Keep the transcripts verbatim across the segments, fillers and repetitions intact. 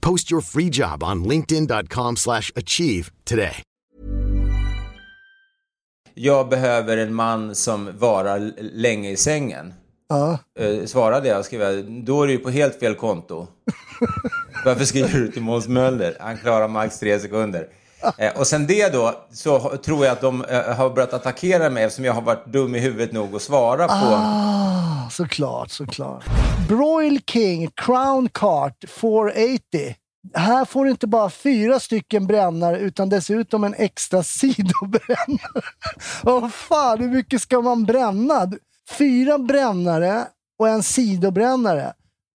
Post your free job on linkedin.com slash achieve today. Jag behöver en man som varar länge i sängen. Ja. Uh. Svarade jag, skrev jag. Då är du ju på helt fel konto. Varför skriver du till Måns Möller? Han klarar max tre sekunder. Eh, och sen det då, så tror jag att de eh, har börjat attackera mig eftersom jag har varit dum i huvudet nog att svara ah, på. Ah, såklart, såklart. Broil King Crown Cart fyrahundraåttio. Här får du inte bara fyra stycken brännare utan dessutom en extra sidobrännare. Åh oh, fan, hur mycket ska man bränna? Fyra brännare och en sidobrännare.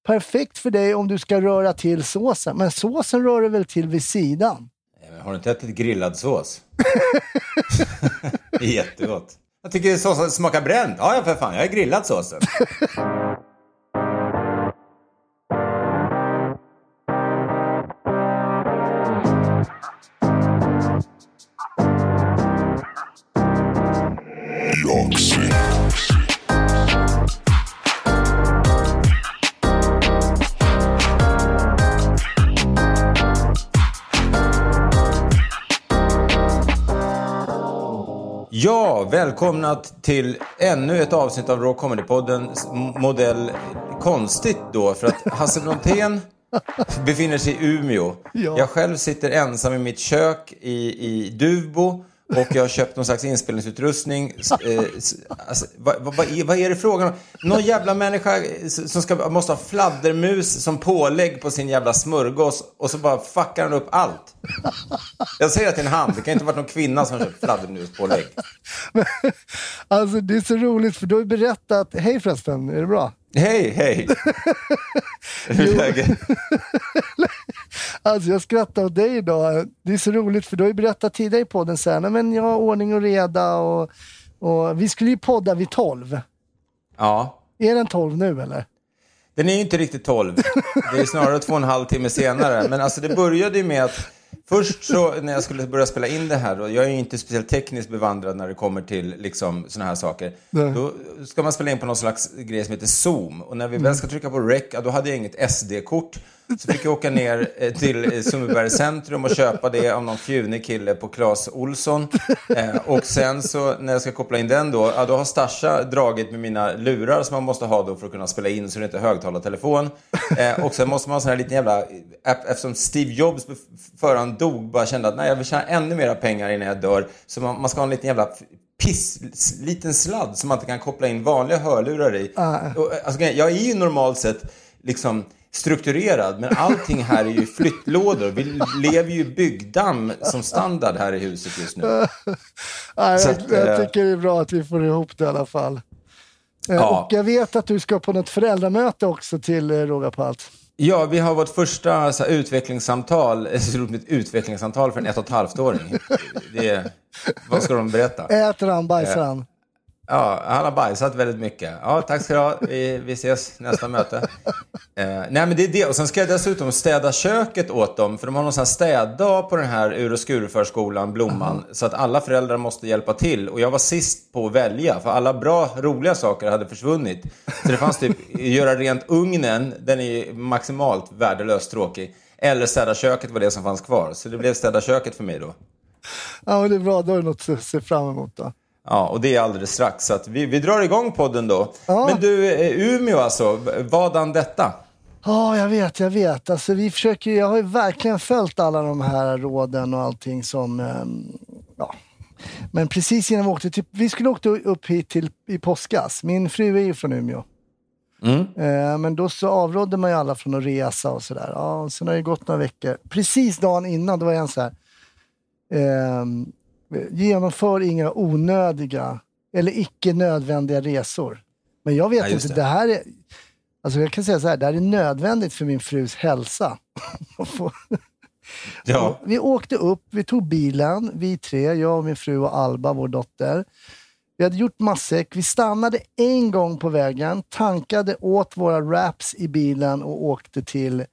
Perfekt för dig om du ska röra till såsen. Men såsen rör du väl till vid sidan? Har du inte ätit grillad sås? Det är jättegott. Jag tycker såsen smakar bränd. Ja, för fan. Jag har grillat såsen. Ja, välkomna till ännu ett avsnitt av Raw Comedy-podden modell konstigt då, för att Hassan Lonten befinner sig i Umeå. Ja. Jag själv sitter ensam i mitt kök i, i Dubo och jag har köpt någon slags inspelningsutrustning. Alltså, vad, vad, är, vad är det frågan om? Någon jävla människa som ska, måste ha fladdermus som pålägg på sin jävla smörgås och så bara fuckar han upp allt. Jag säger att det är en hand. Det kan inte ha varit någon kvinna som har köpt fladdermus pålägg. Men, alltså det är så roligt för du har berättat. Hej förresten, är det bra? Hej, hej. Hur läget? Alltså jag skrattar åt dig idag. Det är så roligt för du har ju berättat till dig podden sen. Men jag har ordning och reda och, och vi skulle ju podda vid tolv. Ja. Är den tolv nu eller? Den är ju inte riktigt tolv. Det är snarare två och en halv timme senare. Men alltså det började ju med att först så när jag skulle börja spela in det här då, jag är ju inte speciellt tekniskt bevandrad när det kommer till liksom såna här saker. Nej. Då ska man spela in på någon slags grej som heter Zoom. Och när vi väl ska trycka på rec, ja, då hade jag inget S D-kort. Så fick jag åka ner till Sunnibär centrum och köpa det av någon fjunig kille på Claes Olsson. Och sen så när jag ska koppla in den då, ja, då har Stasha dragit med mina lurar som man måste ha då för att kunna spela in så det inte är högtalartelefon. Och sen måste man ha sån här liten jävla app, eftersom Steve Jobs före han dog bara kände att nej, jag vill tjäna ännu mera pengar innan jag dör. Så man, man ska ha en liten jävla piss, liten sladd som man inte kan koppla in vanliga hörlurar i. Och, alltså, jag är ju normalt sett liksom strukturerad, men allting här är ju flyttlådor. Vi lever ju byggdamm som standard här i huset just nu. Nej, jag, att, jag tycker det är bra att vi får ihop det i alla fall. Ja. Och jag vet att du ska på något föräldramöte också till Råga Palt. Ja, vi har vårt första så här, utvecklingssamtal, ett utvecklingssamtal för en ett och ett halvt åring. Det, vad ska de berätta? Äter han, bajsar han? Ja, han har bajsat väldigt mycket. Ja, tack ska du ha. Vi, vi ses nästa möte. Eh, nej, men det är det. Och sen ska jag dessutom städa köket åt dem. För de har någon sån här städdag på den här ur- och skurförskolan, Blomman. Mm. Så att alla föräldrar måste hjälpa till. Och jag var sist på att välja. För alla bra, roliga saker hade försvunnit. Så det fanns typ göra rent ugnen. Den är maximalt värdelöst tråkig. Eller städa köket var det som fanns kvar. Så det blev städa köket för mig då. Ja, men det är bra. Då är det något att se fram emot då. Ja, och det är alldeles strax. Så att vi, vi drar igång podden då. Ja. Men du, Umeå alltså, vadan detta? Ja, jag vet, jag vet. Alltså, vi försöker, jag har ju verkligen följt alla de här råden och allting som... Ja. Men precis innan vi åkte till, vi skulle åka upp hit till, i påskas. Min fru är ju från Umeå. Mm. Eh, men då så avrådde man ju alla från att resa och sådär. Ja, och sen har det gått några veckor. Precis dagen innan, det var en så här... Eh, genomför inga onödiga eller icke-nödvändiga resor. Men jag vet ja, inte, det. det här är... Alltså jag kan säga så här, det här är nödvändigt för min frus hälsa. Ja. Vi åkte upp, vi tog bilen, vi tre, jag och min fru och Alba, vår dotter. Vi hade gjort massäck, vi stannade en gång på vägen, tankade åt våra wraps i bilen och åkte till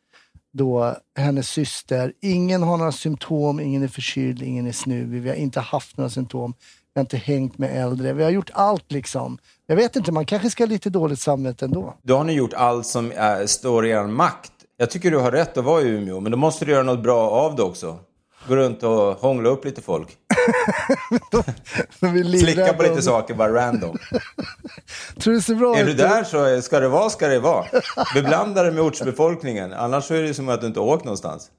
då hennes syster. Ingen har några symptom, ingen är förkyld, ingen är snuvig, vi har inte haft några symptom. Vi har inte hängt med äldre. Vi har gjort allt liksom. Jag vet inte, man kanske ska ha lite dåligt samvete ändå. Då har ni gjort allt som äh, står i er makt. Jag tycker du har rätt att vara i Umeå. Men då måste du göra något bra av det också. Gå runt och hångla upp lite folk. då, då Slicka på dem. Lite saker, bara random. Tror du så bra är du där så ska det vara, ska det vara. Beblanda det med ortsbefolkningen. Annars så är det som att du inte åker någonstans.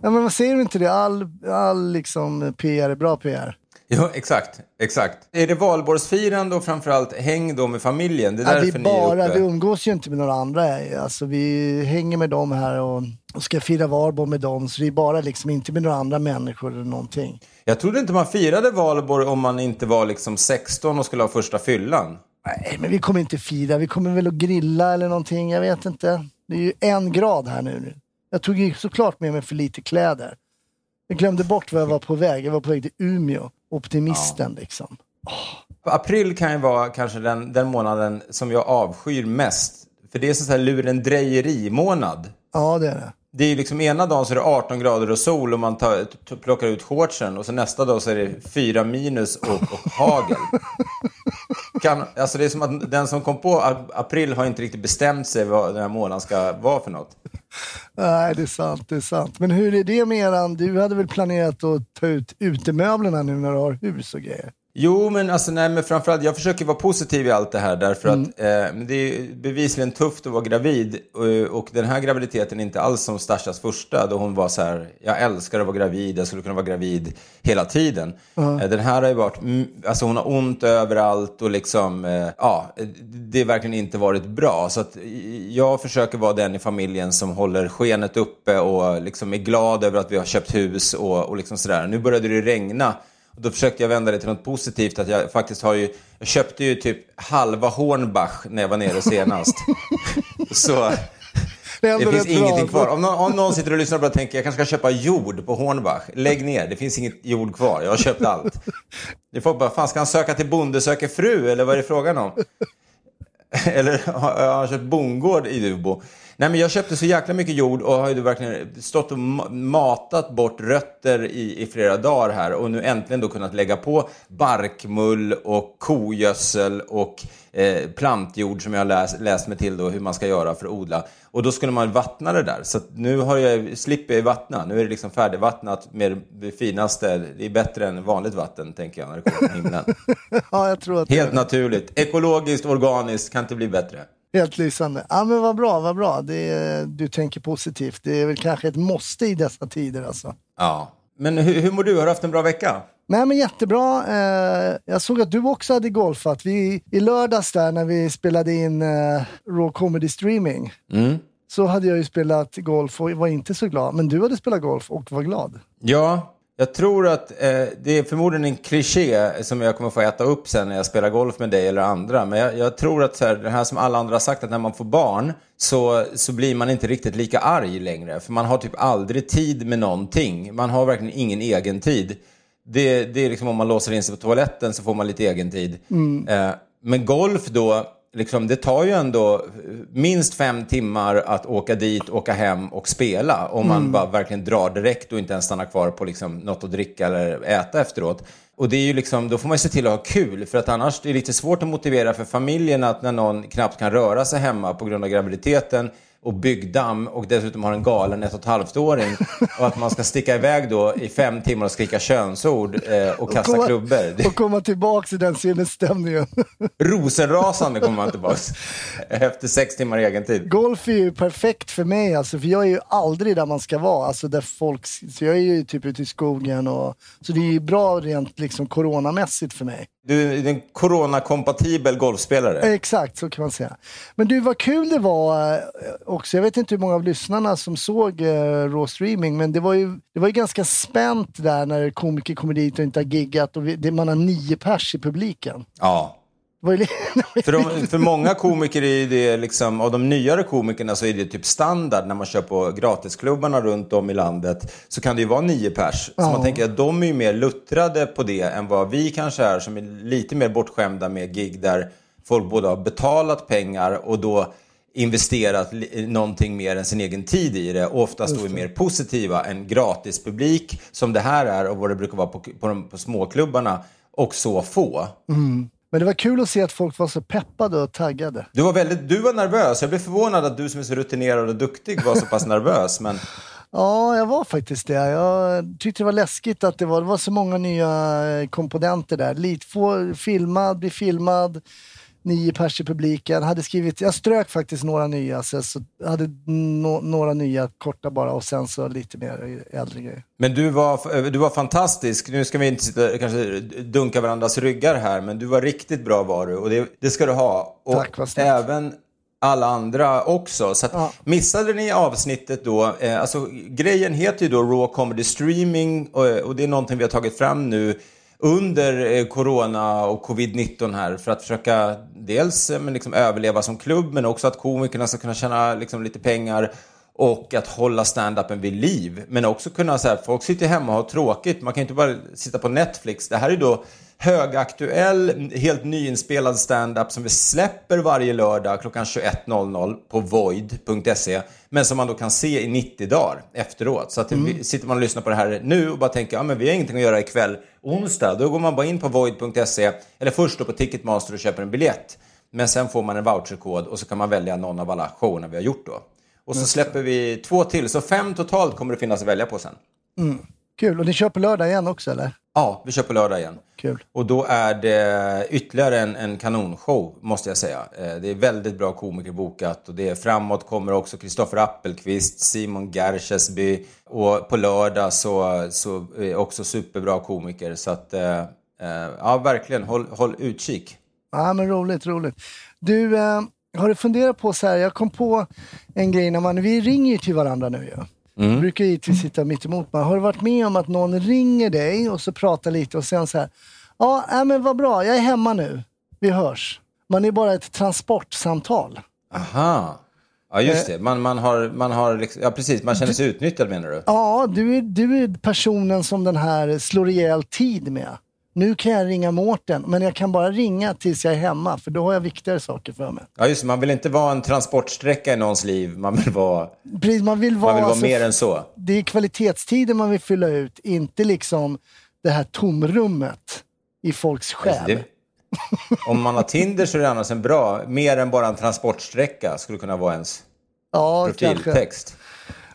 Nej, men vad säger du inte det? All, all liksom P R är bra P R. Ja, exakt, exakt. Är det valborgsfirande och framförallt häng då med familjen? Det är ja, därför vi bara, ni är uppe. Vi umgås ju inte med några andra. Alltså, vi hänger med dem här och, och ska fira valborg med dem. Så det är bara liksom inte med några andra människor eller någonting. Jag trodde inte man firade valborg om man inte var liksom sexton och skulle ha första fyllan. Nej, men vi kommer inte fira. Vi kommer väl att grilla eller någonting, jag vet inte. Det är ju en grad här nu. Jag tog ju såklart med mig för lite kläder. Jag glömde bort vad jag var på väg. Jag var på väg till Umeå. Optimisten, ja. Liksom. Oh. April kan ju vara kanske den, den månaden som jag avskyr mest. För det är så här lurendrejeri-månad. Ja, det är det. Det är ju liksom ena dagen så är det arton grader och sol och man tar, t- plockar ut shortsen. Och så nästa dag så är det fyra minus och, och hagel. Kan, alltså det är som att den som kom på april har inte riktigt bestämt sig vad den här månaden ska vara för något. Nej, det är sant, det är sant. Men hur är det med eran? Du hade väl planerat att ta ut utemöblerna nu när du har hus och grejer? Jo, men, alltså, nej, men framförallt, jag försöker vara positiv i allt det här. Därför mm. att eh, det är bevisligen tufft att vara gravid. Och, och den här graviditeten är inte alls som Stashas första. Då hon var så här, jag älskar att vara gravid. Jag skulle kunna vara gravid hela tiden. Mm. Eh, den här har ju varit, alltså hon har ont överallt. Och liksom, eh, ja, det har verkligen inte varit bra. Så att jag försöker vara den i familjen som håller skenet uppe. Och liksom är glad över att vi har köpt hus och, och liksom sådär. Nu började det regna. Då försökte jag vända det till något positivt. Att jag faktiskt har ju... Jag köpte ju typ halva Hornbach när jag var nere senast. Så det, det finns ingenting bra kvar. Om någon, om någon sitter och lyssnar och tänker jag kanske ska köpa jord på Hornbach. Lägg ner, det finns inget jord kvar. Jag har köpt allt. Det får bara, fan ska han söka till bonde söker fru? Eller vad är det frågan om? Eller har han köpt bondgård i Dubo? Nej, men jag köpte så jäkla mycket jord och har ju verkligen stått och matat bort rötter i, i flera dagar här. Och nu äntligen då kunnat lägga på barkmull och kogödsel och eh, plantjord som jag har läst, läst mig till då hur man ska göra för att odla. Och då skulle man vattna det där. Så att nu har jag, slipper jag vattna. Nu är det liksom färdigvattnat med det finaste. Det är bättre än vanligt vatten, tänker jag, när det kommer till himlen. Ja, jag tror att helt det naturligt. Ekologiskt, organiskt, kan inte bli bättre. Helt lysande. Ja, men vad bra, vad bra. Det är, du tänker positivt. Det är väl kanske ett måste i dessa tider alltså. Ja, men hur, hur mår du? Har du haft en bra vecka? Nej, men jättebra. Eh, jag såg att du också hade golfat. Vi, i lördags där när vi spelade in eh, Raw Comedy Streaming mm. så hade jag ju spelat golf och var inte så glad. Men du hade spelat golf och var glad. Ja, jag tror att eh, det är förmodligen en kliché som jag kommer få äta upp sen när jag spelar golf med dig eller andra. Men jag, jag tror att så här, det här som alla andra har sagt att när man får barn så, så blir man inte riktigt lika arg längre. För man har typ aldrig tid med någonting. Man har verkligen ingen egen tid. Det, det är liksom om man låser in sig på toaletten så får man lite egen tid. Mm. Eh, men golf då... Liksom, det tar ju ändå minst fem timmar att åka dit, åka hem och spela. Om man mm. bara verkligen drar direkt och inte ens stannar kvar på liksom något att dricka eller äta efteråt. Och det är ju liksom, då får man ju se till att ha kul. För att annars är det lite svårt att motivera för familjen att när någon knappt kan röra sig hemma på grund av graviditeten. och byggdamm och dessutom har en galen ett och ett halvt-åring och att man ska sticka iväg då i fem timmar och skrika könsord eh, och, och kasta komma, klubbor. Och komma tillbaka i den sinnesstämningen. Rosenrasande kommer man tillbaka efter sex timmar egen tid. Golf är ju perfekt för mig, alltså, för jag är ju aldrig där man ska vara. Alltså, där folk, så jag är ju typ ute i skogen. Och, så det är ju bra rent liksom coronamässigt för mig. Du är en coronakompatibel golfspelare. Exakt, så kan man säga. Men du, vad kul det var också. Jag vet inte hur många av lyssnarna som såg eh, Raw Streaming, men det var ju, det var ju ganska spänt där när komiker kommer dit och inte har giggat och vi, det, man har nio pers i publiken. Ja. För, de, för många komiker är det liksom, av de nyare komikerna så är det typ standard när man kör på gratisklubbarna runt om i landet, så kan det ju vara nio pers. Så ja. Man tänker att de är ju mer luttrade på det än vad vi kanske är, som är lite mer bortskämda med gig där folk både har betalat pengar och då investerat någonting mer än sin egen tid i det, och oftast då är mer positiva än gratis publik som det här är och vad det brukar vara på, på, de, på småklubbarna och så få. Mm. Men det var kul att se att folk var så peppade och taggade. Du var väldigt, du var nervös. Jag blev förvånad att du som är så rutinerad och duktig var så pass nervös. Men... ja, jag var faktiskt det. Jag tyckte det var läskigt att det var, det var så många nya komponenter där. Lite få, filmad, bli filmad, nio pers i publiken. Hade skrivit, jag strök faktiskt några nya. Så jag hade no, några nya korta bara och sen så lite mer äldre grejer. Men du var, du var fantastisk. Nu ska vi inte sitta, kanske dunka varandras ryggar här, men du var riktigt bra var du. Och det, det ska du ha. Och tack, vad snällt. Även alla andra också. Så att, ja. Missade ni avsnittet då? Eh, alltså, grejen heter ju då Raw Comedy Streaming och, och det är någonting vi har tagit fram nu under corona och covid nitton här, för att försöka dels men liksom överleva som klubb, men också att komikerna ska kunna tjäna liksom lite pengar och att hålla stand-upen vid liv, men också kunna så här, folk sitter hemma och har tråkigt, man kan inte bara sitta på Netflix. Det här är då högaktuell, helt nyinspelad stand-up som vi släpper varje lördag klockan tjugoett noll noll på void punkt se, men som man då kan se i nittio dagar efteråt. Så att mm. sitter man och lyssnar på det här nu och bara tänker, ja men vi har ingenting att göra ikväll onsdag, då går man bara in på void punkt se eller först då på Ticketmaster och köper en biljett, men sen får man en voucherkod och så kan man välja någon av alla showerna vi har gjort då. Och så släpper vi två till, så fem totalt kommer det finnas att välja på sen. Mm. Kul, och ni kör på lördag igen också eller? Ja, vi kör på lördag igen. Kul. Och då är det ytterligare en, en kanonshow, måste jag säga. Det är väldigt bra komiker bokat. Och det är, framåt kommer också Kristoffer Appelqvist, Simon Gärdesby. Och på lördag så, så är också superbra komiker. Så att, ja verkligen, håll, håll utkik. Ja, men roligt, roligt. Du, har du funderat på så här, jag kom på en grej när man, vi ringer till varandra nu ju. Mm. Brukar ju inte sitta mitt emot mig. Har du varit med om att någon ringer dig och så pratar lite och sen så här, ja, äh, men vad bra, jag är hemma nu, vi hörs. Man är bara ett transportsamtal. Aha. Ja, just det. Man, man har, man har liksom, ja precis, man känner sig du, utnyttjad menar du? Ja, du är, du är personen som den här slår ihjäl tid med. Nu kan jag ringa Mårten, men jag kan bara ringa tills jag är hemma, för då har jag viktigare saker för mig. Ja just det, man vill inte vara en transportsträcka i någons liv, man vill vara, precis, man vill vara, man vill vara alltså, mer än så. Det är kvalitetstiden man vill fylla ut, inte liksom det här tomrummet i folks själ. Det, om man har Tinder så är det annars en bra, mer än bara en transportsträcka skulle kunna vara ens ja, profiltext. Kanske.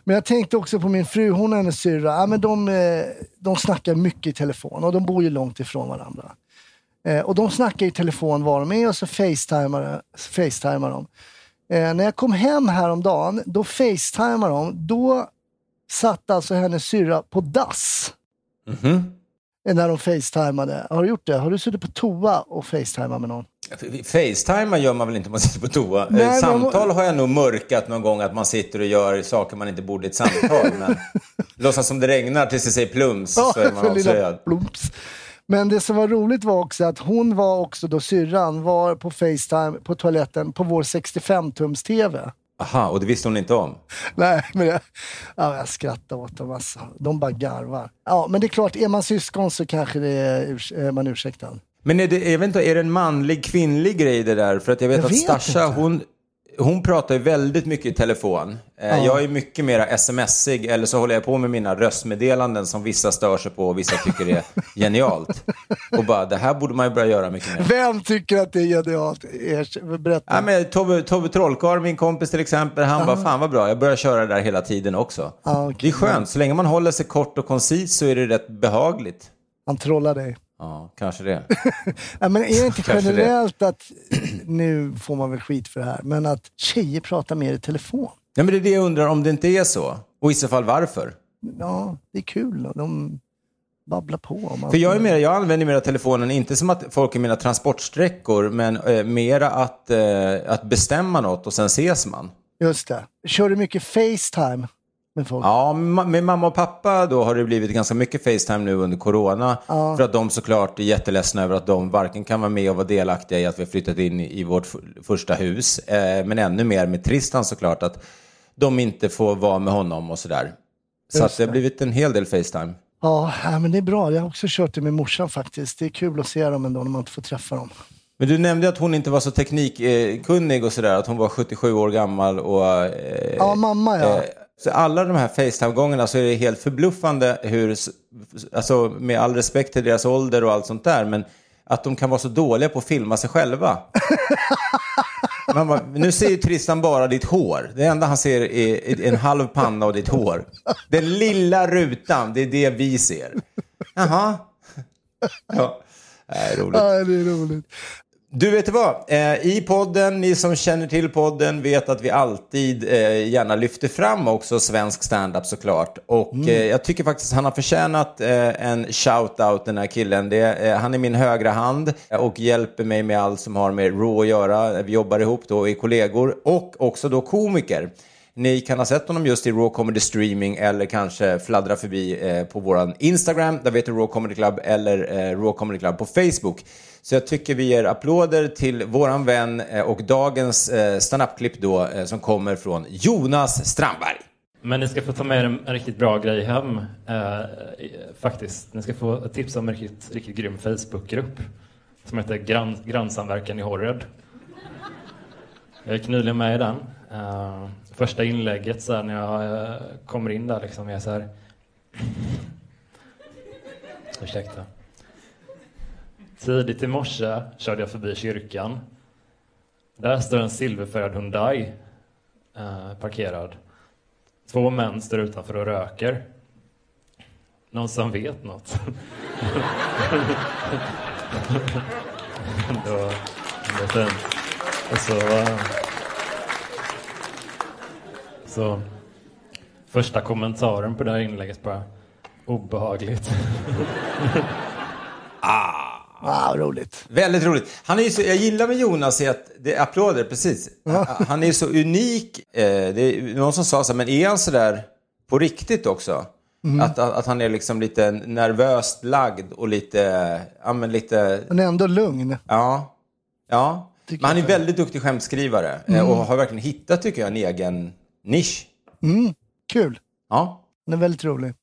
Men jag tänkte också på min fru, hon och hennes syrra. Ja, men de, de snackar mycket i telefon och de bor ju långt ifrån varandra. Eh, och de snackar i telefon var de är och så facetimar, facetimar de. Eh, när jag kom hem häromdagen, då facetimar de. Då satt alltså hennes syrra på dass. Mm-hmm. När de facetimade. Har du gjort det? Har du suttit på toa och facetimat med någon? Facetimar gör man väl inte om man sitter på toa. Nej, samtal man... har jag nog mörkat någon gång, att man sitter och gör saker man inte borde i ett samtal. Men låtsas som det regnar tills det säger plums, ja, så är man avslöjad. Plums. Men det som var roligt var också att hon var också då, syrran var på Facetime på toaletten på vår sextiofem tums tv. Aha, och det visste hon inte om. Nej, men jag, ja, jag skrattar åt dem alltså. De bara garvar. Ja, men det är klart, är man syskon så kanske det är, är man ursäktad. Men är det, jag vet inte, är det en manlig, kvinnlig grej det där? För att jag vet jag att vet Stasha, hon, hon pratar ju väldigt mycket i telefon. Ja. Jag är mycket mer smsig, eller så håller jag på med mina röstmeddelanden som vissa stör sig på och vissa tycker är genialt. Och bara, det här borde man ju börja göra mycket mer. Vem tycker att det är genialt? Berätta. Ja, men Tobbe, Tobbe Trollkarl, min kompis till exempel, han bara, fan vad bra, jag börjar köra det där hela tiden också. Ah, okay. Det är skönt, så länge man håller sig kort och koncis så är det rätt behagligt. Han trollar dig. Ja, kanske det. Ja, men är det inte generellt det, att nu får man väl skit för det här, men att tjejer pratar mer i telefon? Ja, men det är det jag undrar, om det inte är så. Och i så fall varför? Ja, det är kul då. De babblar på. Man... För jag, är mer, jag använder mera telefonen, inte som att folk är mina transportsträckor, men eh, mera att, eh, att bestämma något och sen ses man. Just det. Kör du mycket FaceTime? Ja, med mamma och pappa då har det blivit ganska mycket FaceTime nu under corona, ja. För att de såklart är jätteledsna över att de varken kan vara med och vara delaktiga i att vi har flyttat in i vårt första hus, eh, men ännu mer med Tristan såklart, att de inte får vara med honom och sådär. Så att det har blivit en hel del FaceTime. Ja, men det är bra. Jag har också kört det med morsan faktiskt. Det är kul att se dem ändå när man inte får träffa dem. Men du nämnde att hon inte var så teknikkunnig och sådär, att hon var sjuttiosju år gammal och... Eh, ja, mamma ja. Eh, Så alla de här FaceTime-gångerna så är det helt förbluffande hur, alltså med all respekt till deras ålder och allt sånt där, men att de kan vara så dåliga på att filma sig själva. Man bara, nu ser ju Tristan bara ditt hår. Det enda han ser är en halv panna och ditt hår. Den lilla rutan, det är det vi ser. Jaha. Ja, det är roligt. Ja, det är roligt. Du vet vad, eh, i podden, ni som känner till podden vet att vi alltid eh, gärna lyfter fram också svensk stand-up såklart. Och mm. eh, jag tycker faktiskt han har förtjänat eh, en shout-out, den här killen. Det, eh, han är min högra hand och hjälper mig med allt som har med Raw att göra. Vi jobbar ihop då, är kollegor och också då komiker. Ni kan ha sett honom just i Raw Comedy Streaming eller kanske fladdra förbi eh, på våran Instagram, där vi heter Raw Comedy Club, eller eh, Raw Comedy Club på Facebook. Så jag tycker vi ger applåder till våran vän eh, och dagens eh, stand-up-klipp då eh, som kommer från Jonas Strandberg. Men ni ska få ta med er en, en riktigt bra grej hem, eh, faktiskt. Ni ska få tips om en riktigt, riktigt grym Facebook-grupp som heter Gran, Grannsamverkan i Horred. Jag gick nyligen med i den. Uh, första inlägget så här, när jag uh, kommer in där liksom, jag är så här ursäkta. Tidigt i morse körde jag förbi kyrkan. Där står en silverfärgad Hyundai uh, parkerad. Två män står utanför och röker. Någon som vet något. Då, sen, och så uh, Så första kommentaren på det här inlägget bara obehagligt. ah, ah, roligt. Väldigt roligt. Han är ju så, jag gillar med Jonas är att det applåder precis. Han är så unik. Eh, det är någon som sa så här, men är han så där på riktigt också? Mm. Att, att, att han är liksom lite nervöst lagd och lite ja men lite men ändå lugn. Ja. Ja. Tycker men han är jag. väldigt duktig skämtskrivare mm. och har verkligen hittat tycker jag en egen nisch. Mm, kul. Ja. Den är väldigt rolig.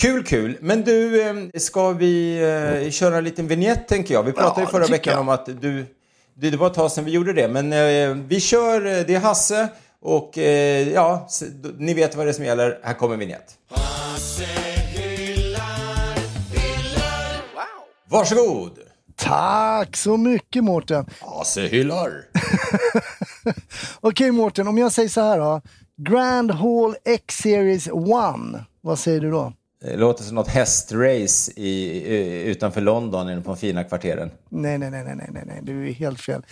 Kul, kul. Men du, ska vi köra en liten vignett tänker jag. Vi pratade ju ja, förra veckan jag. om att du... Det var ett tag sedan vi gjorde det. Men vi kör, det är Hasse. Och ja, ni vet vad det är som gäller. Här kommer vignett. Hasse hyllar, hyllar. Wow. Varsågod. Tack så mycket, Mårten. Hasse hyllar. Okej, Mårten. Om jag säger så här då. Grand Hall X-Series ett. Vad säger du då? Det låter som något hästrace i, i, utanför London i de fina kvarteren. Nej, nej, nej, nej, nej, nej. Det är helt fel.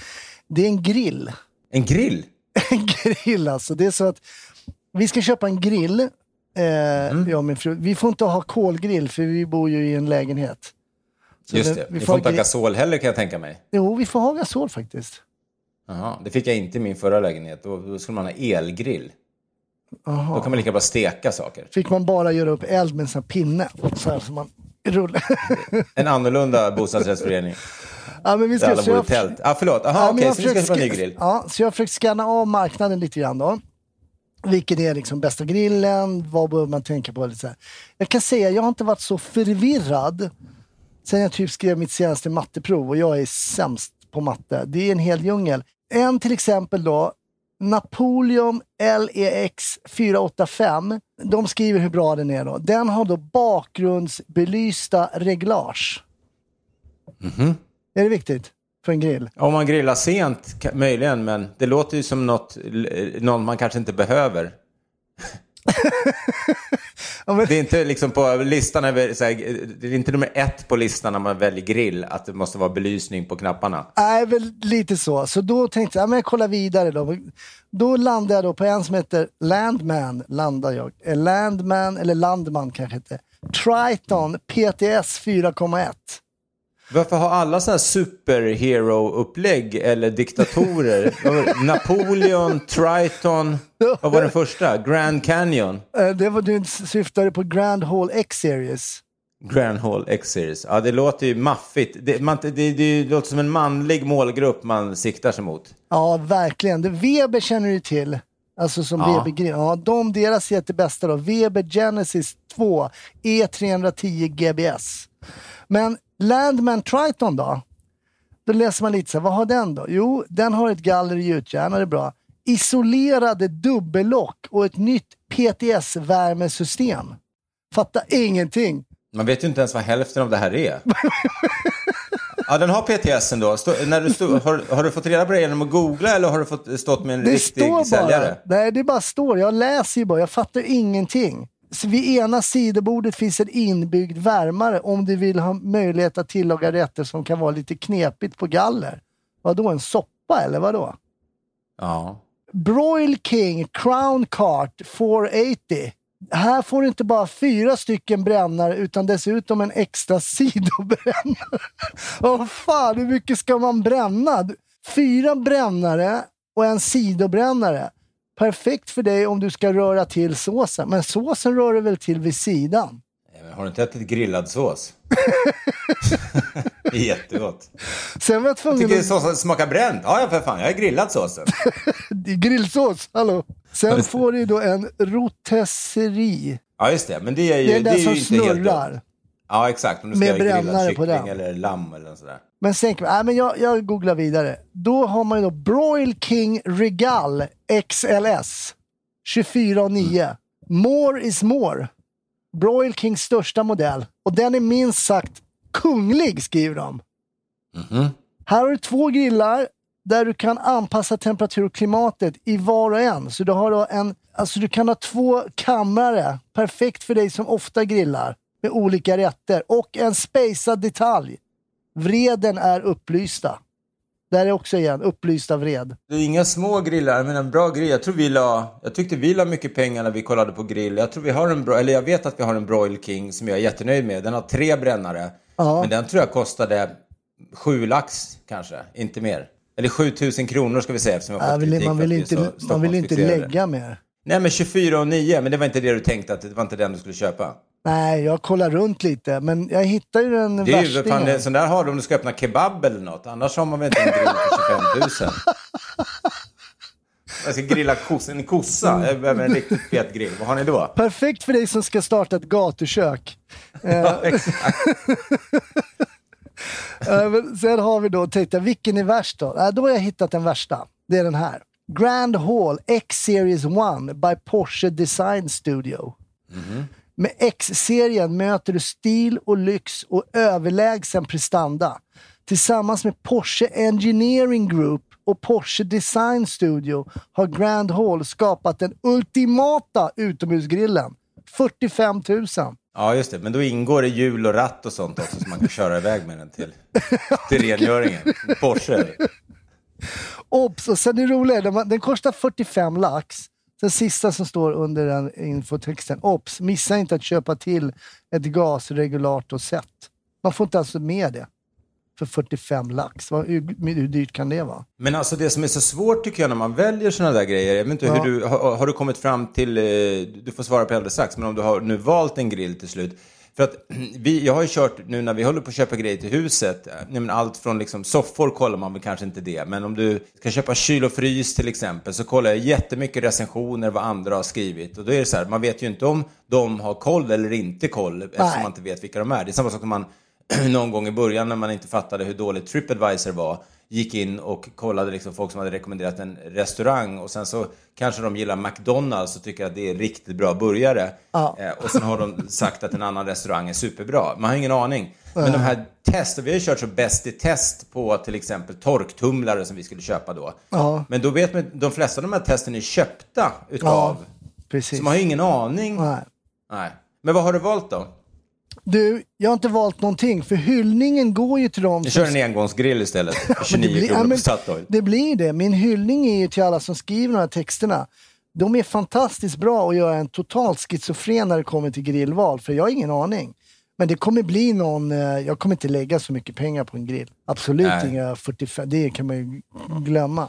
Det är en grill. En grill? En grill alltså. Det är så att vi ska köpa en grill. Eh, mm. jag och min fru. Vi får inte ha kolgrill för vi bor ju i en lägenhet. Så just det. Vi, vi får, får inte ha gasol heller kan jag tänka mig. Jo, vi får ha gasol faktiskt. Jaha, det fick jag inte i min förra lägenhet. Då, då skulle man ha elgrill. Aha. Då kan man lika bra steka saker. Fick man bara göra upp eld med en sån här pinne så här som man rullar. En annorlunda bostadsrättsförening. Ja men vi ska så jag tält. Ja ah, förlåt. Aha, ja, okej, okay, så vi ska få en ny grill. Ja, så jag försöker skanna av marknaden lite grann då. Vilken är liksom bästa grillen? Vad behöver man tänka på lite så här. Jag kan säga jag har inte varit så förvirrad sen jag typ skrev mitt senaste matteprov och jag är sämst på matte. Det är en hel djungel. En till exempel då Napoleon L E X fyra åtta fem. De skriver hur bra den är då. Den har då bakgrundsbelysta reglage. Mm-hmm. Är det viktigt för en grill? Om man grillar sent möjligen, men det låter ju som något, något man kanske inte behöver. Ja, men... Det är inte liksom på listan över, så här, det är inte nummer ett på listan när man väljer grill att det måste vara belysning på knapparna. Nej, väl lite så. Så då tänkte jag, ja, men jag kollar vidare då. Då landade jag då på en som heter Landman, landar jag. Landman eller Landman kanske heter. Triton P T S fyra komma ett. Varför har alla sådana här superhero-upplägg eller diktatorer? Napoleon, Triton, vad var den första? Grand Canyon. Det var du syftade på Grand Hall X-Series. Grand Hall X-Series. Ja, det låter ju maffigt. Det, man, det, det, det låter som en manlig målgrupp man siktar sig mot. Ja, verkligen. Det Weber känner du till. Alltså som ja. Weber. Ja, de deras jättebästa då. Weber Genesis två E tre hundra tio G B S. Men Landman Triton då? Då läser man lite så här, vad har den då? Jo, den har ett galler i gjutjärn, det är bra. Isolerade dubbellock och ett nytt P T S-värmesystem. Fattar ingenting. Man vet ju inte ens vad hälften av det här är. Ja, den har P T S ändå. Stå, när du stå, har, har du fått reda på det genom att googla eller har du fått stått med en det riktig står bara, säljare? Nej, det bara står. Jag läser ju bara. Jag fattar ingenting. Så vid ena sidobordet finns en inbyggd värmare om du vill ha möjlighet att tillaga rätter som kan vara lite knepigt på galler. Vadå, en soppa eller vadå? Ja. Broil King Crown Cart fyrahundraåttio. Här får du inte bara fyra stycken brännare utan dessutom en extra sidobrännare. Åh fan, hur mycket ska man bränna? Fyra brännare och en sidobrännare. Perfekt för dig om du ska röra till såsen. Men såsen rör du väl till vid sidan? Nej, men har du inte ätit grillad sås? Jättegott. Sen var jag tvungen... Jag tycker att såsen smakar bränd. Ja, för fan. Jag har grillat såsen. Grillsås, hallå. Sen får du då en rotisserie. Ja, just det. Men det är ju, det är den det är som ju snurrar. Helt... Ja, exakt. Om du ska med grillad kyckling eller lamm eller sådär. Men sen, nej, men jag, jag googlar vidare. Då har man ju då Broil King Regal X L S tjugofyra och nio. Mm. More is more. Broil Kings största modell. Och den är minst sagt kunglig, skriver de. Mm-hmm. Här har du två grillar där du kan anpassa temperatur och klimatet i var och en. Så du har då en, alltså du kan ha två kammare. Perfekt för dig som ofta grillar med olika rätter. Och en spejsad detalj. Vreden är upplysta. Där är också igen, upplysta vred. Det är inga små grillar, men en bra grill. Jag tror vi la, jag tyckte vi la mycket pengar när vi kollade på grill. Jag tror vi har en bra, eller jag vet att vi har en Broil King som jag är jättenöjd med. Den har tre brännare. Aha. Men den tror jag kostade sju lax kanske, inte mer. Eller sjutusen kronor ska vi säga. Eftersom jag äh, vill, man vill inte, så, man vill inte lägga mer. Nej, men tjugofyra och nio, men det var inte det du tänkte, att det var inte den du skulle köpa. Nej, jag kollar runt lite. Men jag hittar ju den värsta. Det är ju fan, sån där har du om du ska öppna kebab eller något. Annars har man väl inte en grill för tjugofemtusen. Jag ska grilla kos, en kossa. Jag behöver en riktigt fet grill. Vad har ni då? Perfekt för dig som ska starta ett gatukök. Ja, exakt. Sen har vi då, titta, vilken är värst då? Då har jag hittat den värsta. Det är den här. Grand Hall X-Series ett by Porsche Design Studio. Mhm. Med X-serien möter du stil och lyx och överlägsen prestanda. Tillsammans med Porsche Engineering Group och Porsche Design Studio har Grand Hall skapat den ultimata utomhusgrillen. fyrtiofemtusen. Ja, just det. Men då ingår det hjul och ratt och sånt också som man kan köra iväg med den till, till rengöringen. Porsche. Ops, och sen är det roligt. Den kostar fyrtiofem lax. Den sista som står under den infotexten. Ops, missa inte att köpa till ett gasregulatorsätt. Man får inte alltså med det för fyrtiofem lax. Hur, hur dyrt kan det vara? Men alltså det som är så svårt tycker jag när man väljer sådana där grejer. Jag vet inte, ja. hur du, har, har du kommit fram till, du får svara på alldeles strax, men om du har nu valt en grill till slut. För att vi, jag har ju kört nu när vi håller på att köpa grejer till huset, men allt från liksom soffor kollar man väl kanske inte det, men om du ska köpa kyl och frys till exempel så kollar jag jättemycket recensioner vad andra har skrivit, och då är det så här, man vet ju inte om de har koll eller inte koll eftersom man inte vet vilka de är. Det är samma sak som man någon gång i början när man inte fattade hur dåligt TripAdvisor var, gick in och kollade liksom folk som hade rekommenderat en restaurang, och sen så kanske de gillar McDonald's och tycker att det är riktigt bra burgare. Ja. Eh, och sen har de sagt att en annan restaurang är superbra. Man har ingen aning. Men mm. de här testerna, vi har ju kört så bäst i test på till exempel torktumlare som vi skulle köpa då. Ja. Men då vet man, de flesta av de här testen är köpta utav. Ja, precis. Så man har ju ingen aning. Nej. Nej. Men vad har du valt då? Du, jag har inte valt någonting, för hyllningen går ju till dem. Du kör en engångsgrill istället, tjugonio kronor på Statoil. Det blir det, min hyllning är ju till alla som skriver de här texterna. De är fantastiskt bra att göra en totalt schizofren när det kommer till grillval, för jag har ingen aning. Men det kommer bli någon, jag kommer inte lägga så mycket pengar på en grill. Absolut. Nej. Inga fyrtiofem, det kan man ju glömma.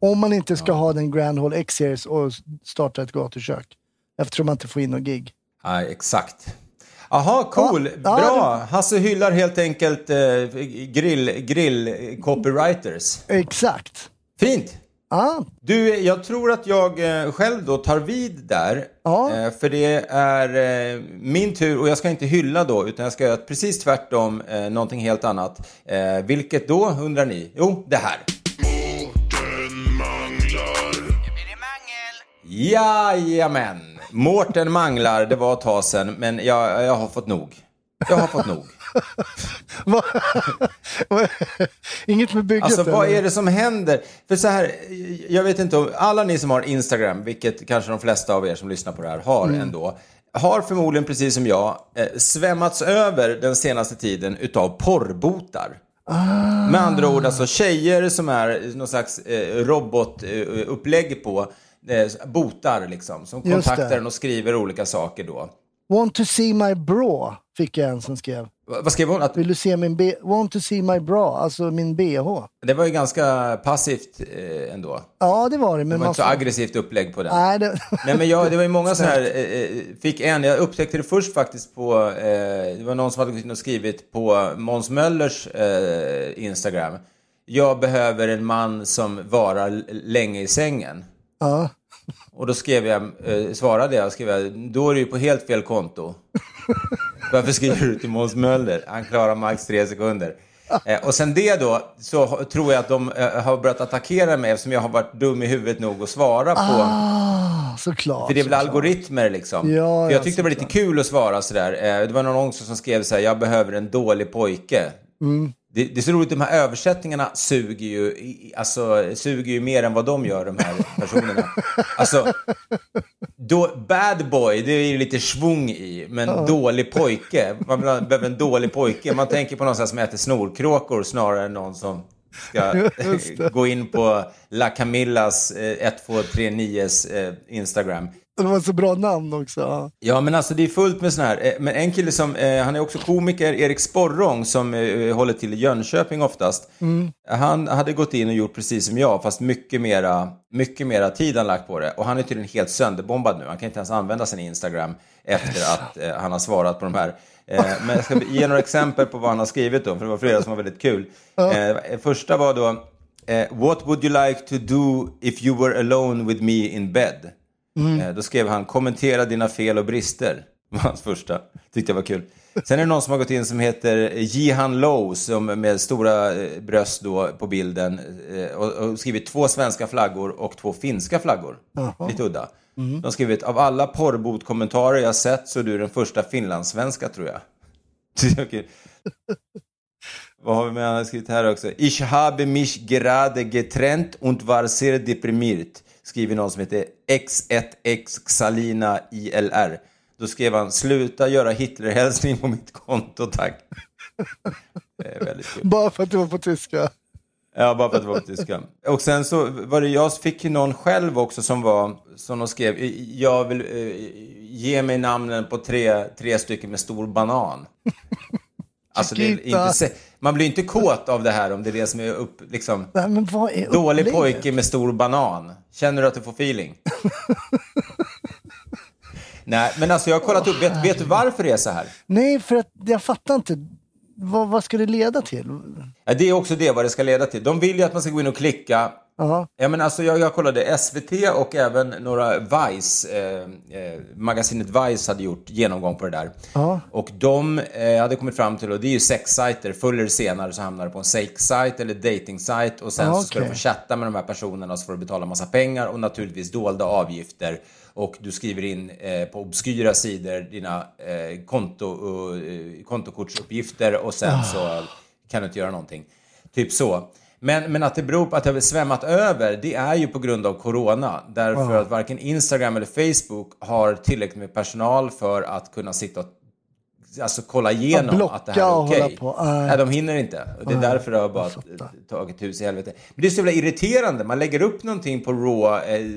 Om man inte ska ja. ha den Grand Hall X-series och starta ett gatukök. Eftersom man inte får in någon gig. Nej, exakt. Aha, cool. Ja, bra. Ja, det... Hasse hyllar helt enkelt eh, grill, grill copywriters. Exakt. Fint. Ja. Du, jag tror att jag själv då tar vid där. Ja. Eh, för det är eh, min tur, och jag ska inte hylla då, utan jag ska göra precis tvärtom, eh, någonting helt annat. Eh, vilket då, undrar ni? Jo, det här. Jajamän, Mårten manglar, det var ett tag sedan, men jag, jag har fått nog. Jag har fått nog. Inget med bygget. Alltså vad är det som händer? För så här, jag vet inte om alla ni som har Instagram, vilket kanske de flesta av er som lyssnar på det här har mm. ändå, har förmodligen precis som jag eh, svämmats över den senaste tiden utav porrbotar. Ah. Med andra ord, alltså tjejer som är någon slags eh, robotupplägg eh, på botar liksom, som kontaktar den och skriver olika saker då. Want to see my bra, fick jag en som skrev. Va, vad skrev hon? Att... Vill du se min B... Want to see my bra, alltså min B H. Det var ju ganska passivt eh, ändå. Ja, det var det. Men det var man inte så aggressivt upplägg på den. Nej, det... Nej men jag, det var ju många så här, eh, fick en, jag upptäckte det först faktiskt på, eh, det var någon som hade skrivit på Måns Möllers eh, Instagram. Jag behöver en man som varar länge i sängen. Ja. Och då skrev jag, eh, svarade jag, skrev jag, då är du ju på helt fel konto. Varför skriver du till Måns Möller? Han klarar max tre sekunder. Eh, och sen det då, så tror jag att de eh, har börjat attackera mig eftersom jag har varit dum i huvudet nog att svara ah, på. Såklart. För det är väl algoritmer liksom. Ja, för jag tyckte det var lite kul att svara sådär. Eh, det var någon också som skrev så här, jag behöver en dålig pojke. Mm. Det, det är så roligt, de här översättningarna suger ju, alltså, suger ju mer än vad de gör, de här personerna. Alltså, då, bad boy, det är ju lite svung i, men uh. dålig pojke. Man behöver en dålig pojke. Man tänker på någon som äter snorkråkor snarare än någon som ska gå in på La Camillas eh, ett två tre nio eh, Instagram. Det var så bra namn också. Ja, men alltså det är fullt med sån här. Men en kille som, eh, han är också komiker, Erik Sporrong, som eh, håller till i Jönköping oftast. Mm. Han hade gått in och gjort precis som jag, fast mycket mera, mycket mera tid han lagt på det. Och han är tydligen helt sönderbombad nu. Han kan inte ens använda sin Instagram efter att eh, han har svarat på de här. Eh, men jag ska ge några exempel på vad han har skrivit då, för det var flera som var väldigt kul. Eh, första var då, eh, what would you like to do if you were alone with me in bed? Mm. Då skrev han, kommentera dina fel och brister. Det var hans första, tyckte jag var kul. Sen är det någon som har gått in som heter Jihan Low, som med stora bröst då på bilden, och skrivit två svenska flaggor och två finska flaggor. Aha. Lite udda. Mm. De har skrivit, av alla porrbot-kommentarer jag sett så är du den första finlandssvenska, tror jag. Vad har vi med, han har skrivit här också, Ich habe mich gerade getrennt und war sehr deprimiert, skriver någon som heter X ett X Xalina I L R. Då skrev han, sluta göra Hitlerhälsning på mitt konto, tack. Det är väldigt kul. Bara för att det var på tyska. Ja, bara för att det var på tyska. Och sen så var det, jag fick någon själv också som var, som de skrev, jag vill eh, ge mig namnen på tre, tre stycken med stor banan. Alltså det är inte se- man blir inte kåt av det här om det är det som är upp, liksom. Nej, men vad är upplägget? Dålig pojke med stor banan. Känner du att du får feeling? Nej, men alltså jag har kollat oh, upp. Vet, vet du varför det är så här? Nej, för att jag fattar inte. Vad, vad ska det leda till? Ja, det är också det vad det ska leda till. De vill ju att man ska gå in och klicka. Uh-huh. Ja, men alltså jag, jag kollade S V T och även några Vice, eh, eh, magasinet Vice hade gjort genomgång på det där. Uh-huh. Och de eh, hade kommit fram till, och det är ju sexsajter, förr eller senare så hamnar det på en sexsajt eller datingsajt, och sen uh-huh, så ska okay. du få chatta med de här personerna, så får du betala massa pengar och naturligtvis dolda avgifter. Och du skriver in eh, på obskyra sidor dina eh, konto, uh, kontokortsuppgifter, och sen uh-huh. så kan du inte göra någonting. Typ så. Men, men att det beror på att det har svämmat över, det är ju på grund av corona. Därför wow. att varken Instagram eller Facebook har tillräckligt med personal för att kunna sitta och alltså, kolla igenom ja, att det här är okej. Okay. Uh, Nej, de hinner inte. Det är uh, därför det har bara tagit hus i helvete. Men det är så jävla irriterande. Man lägger upp någonting på Raw eh,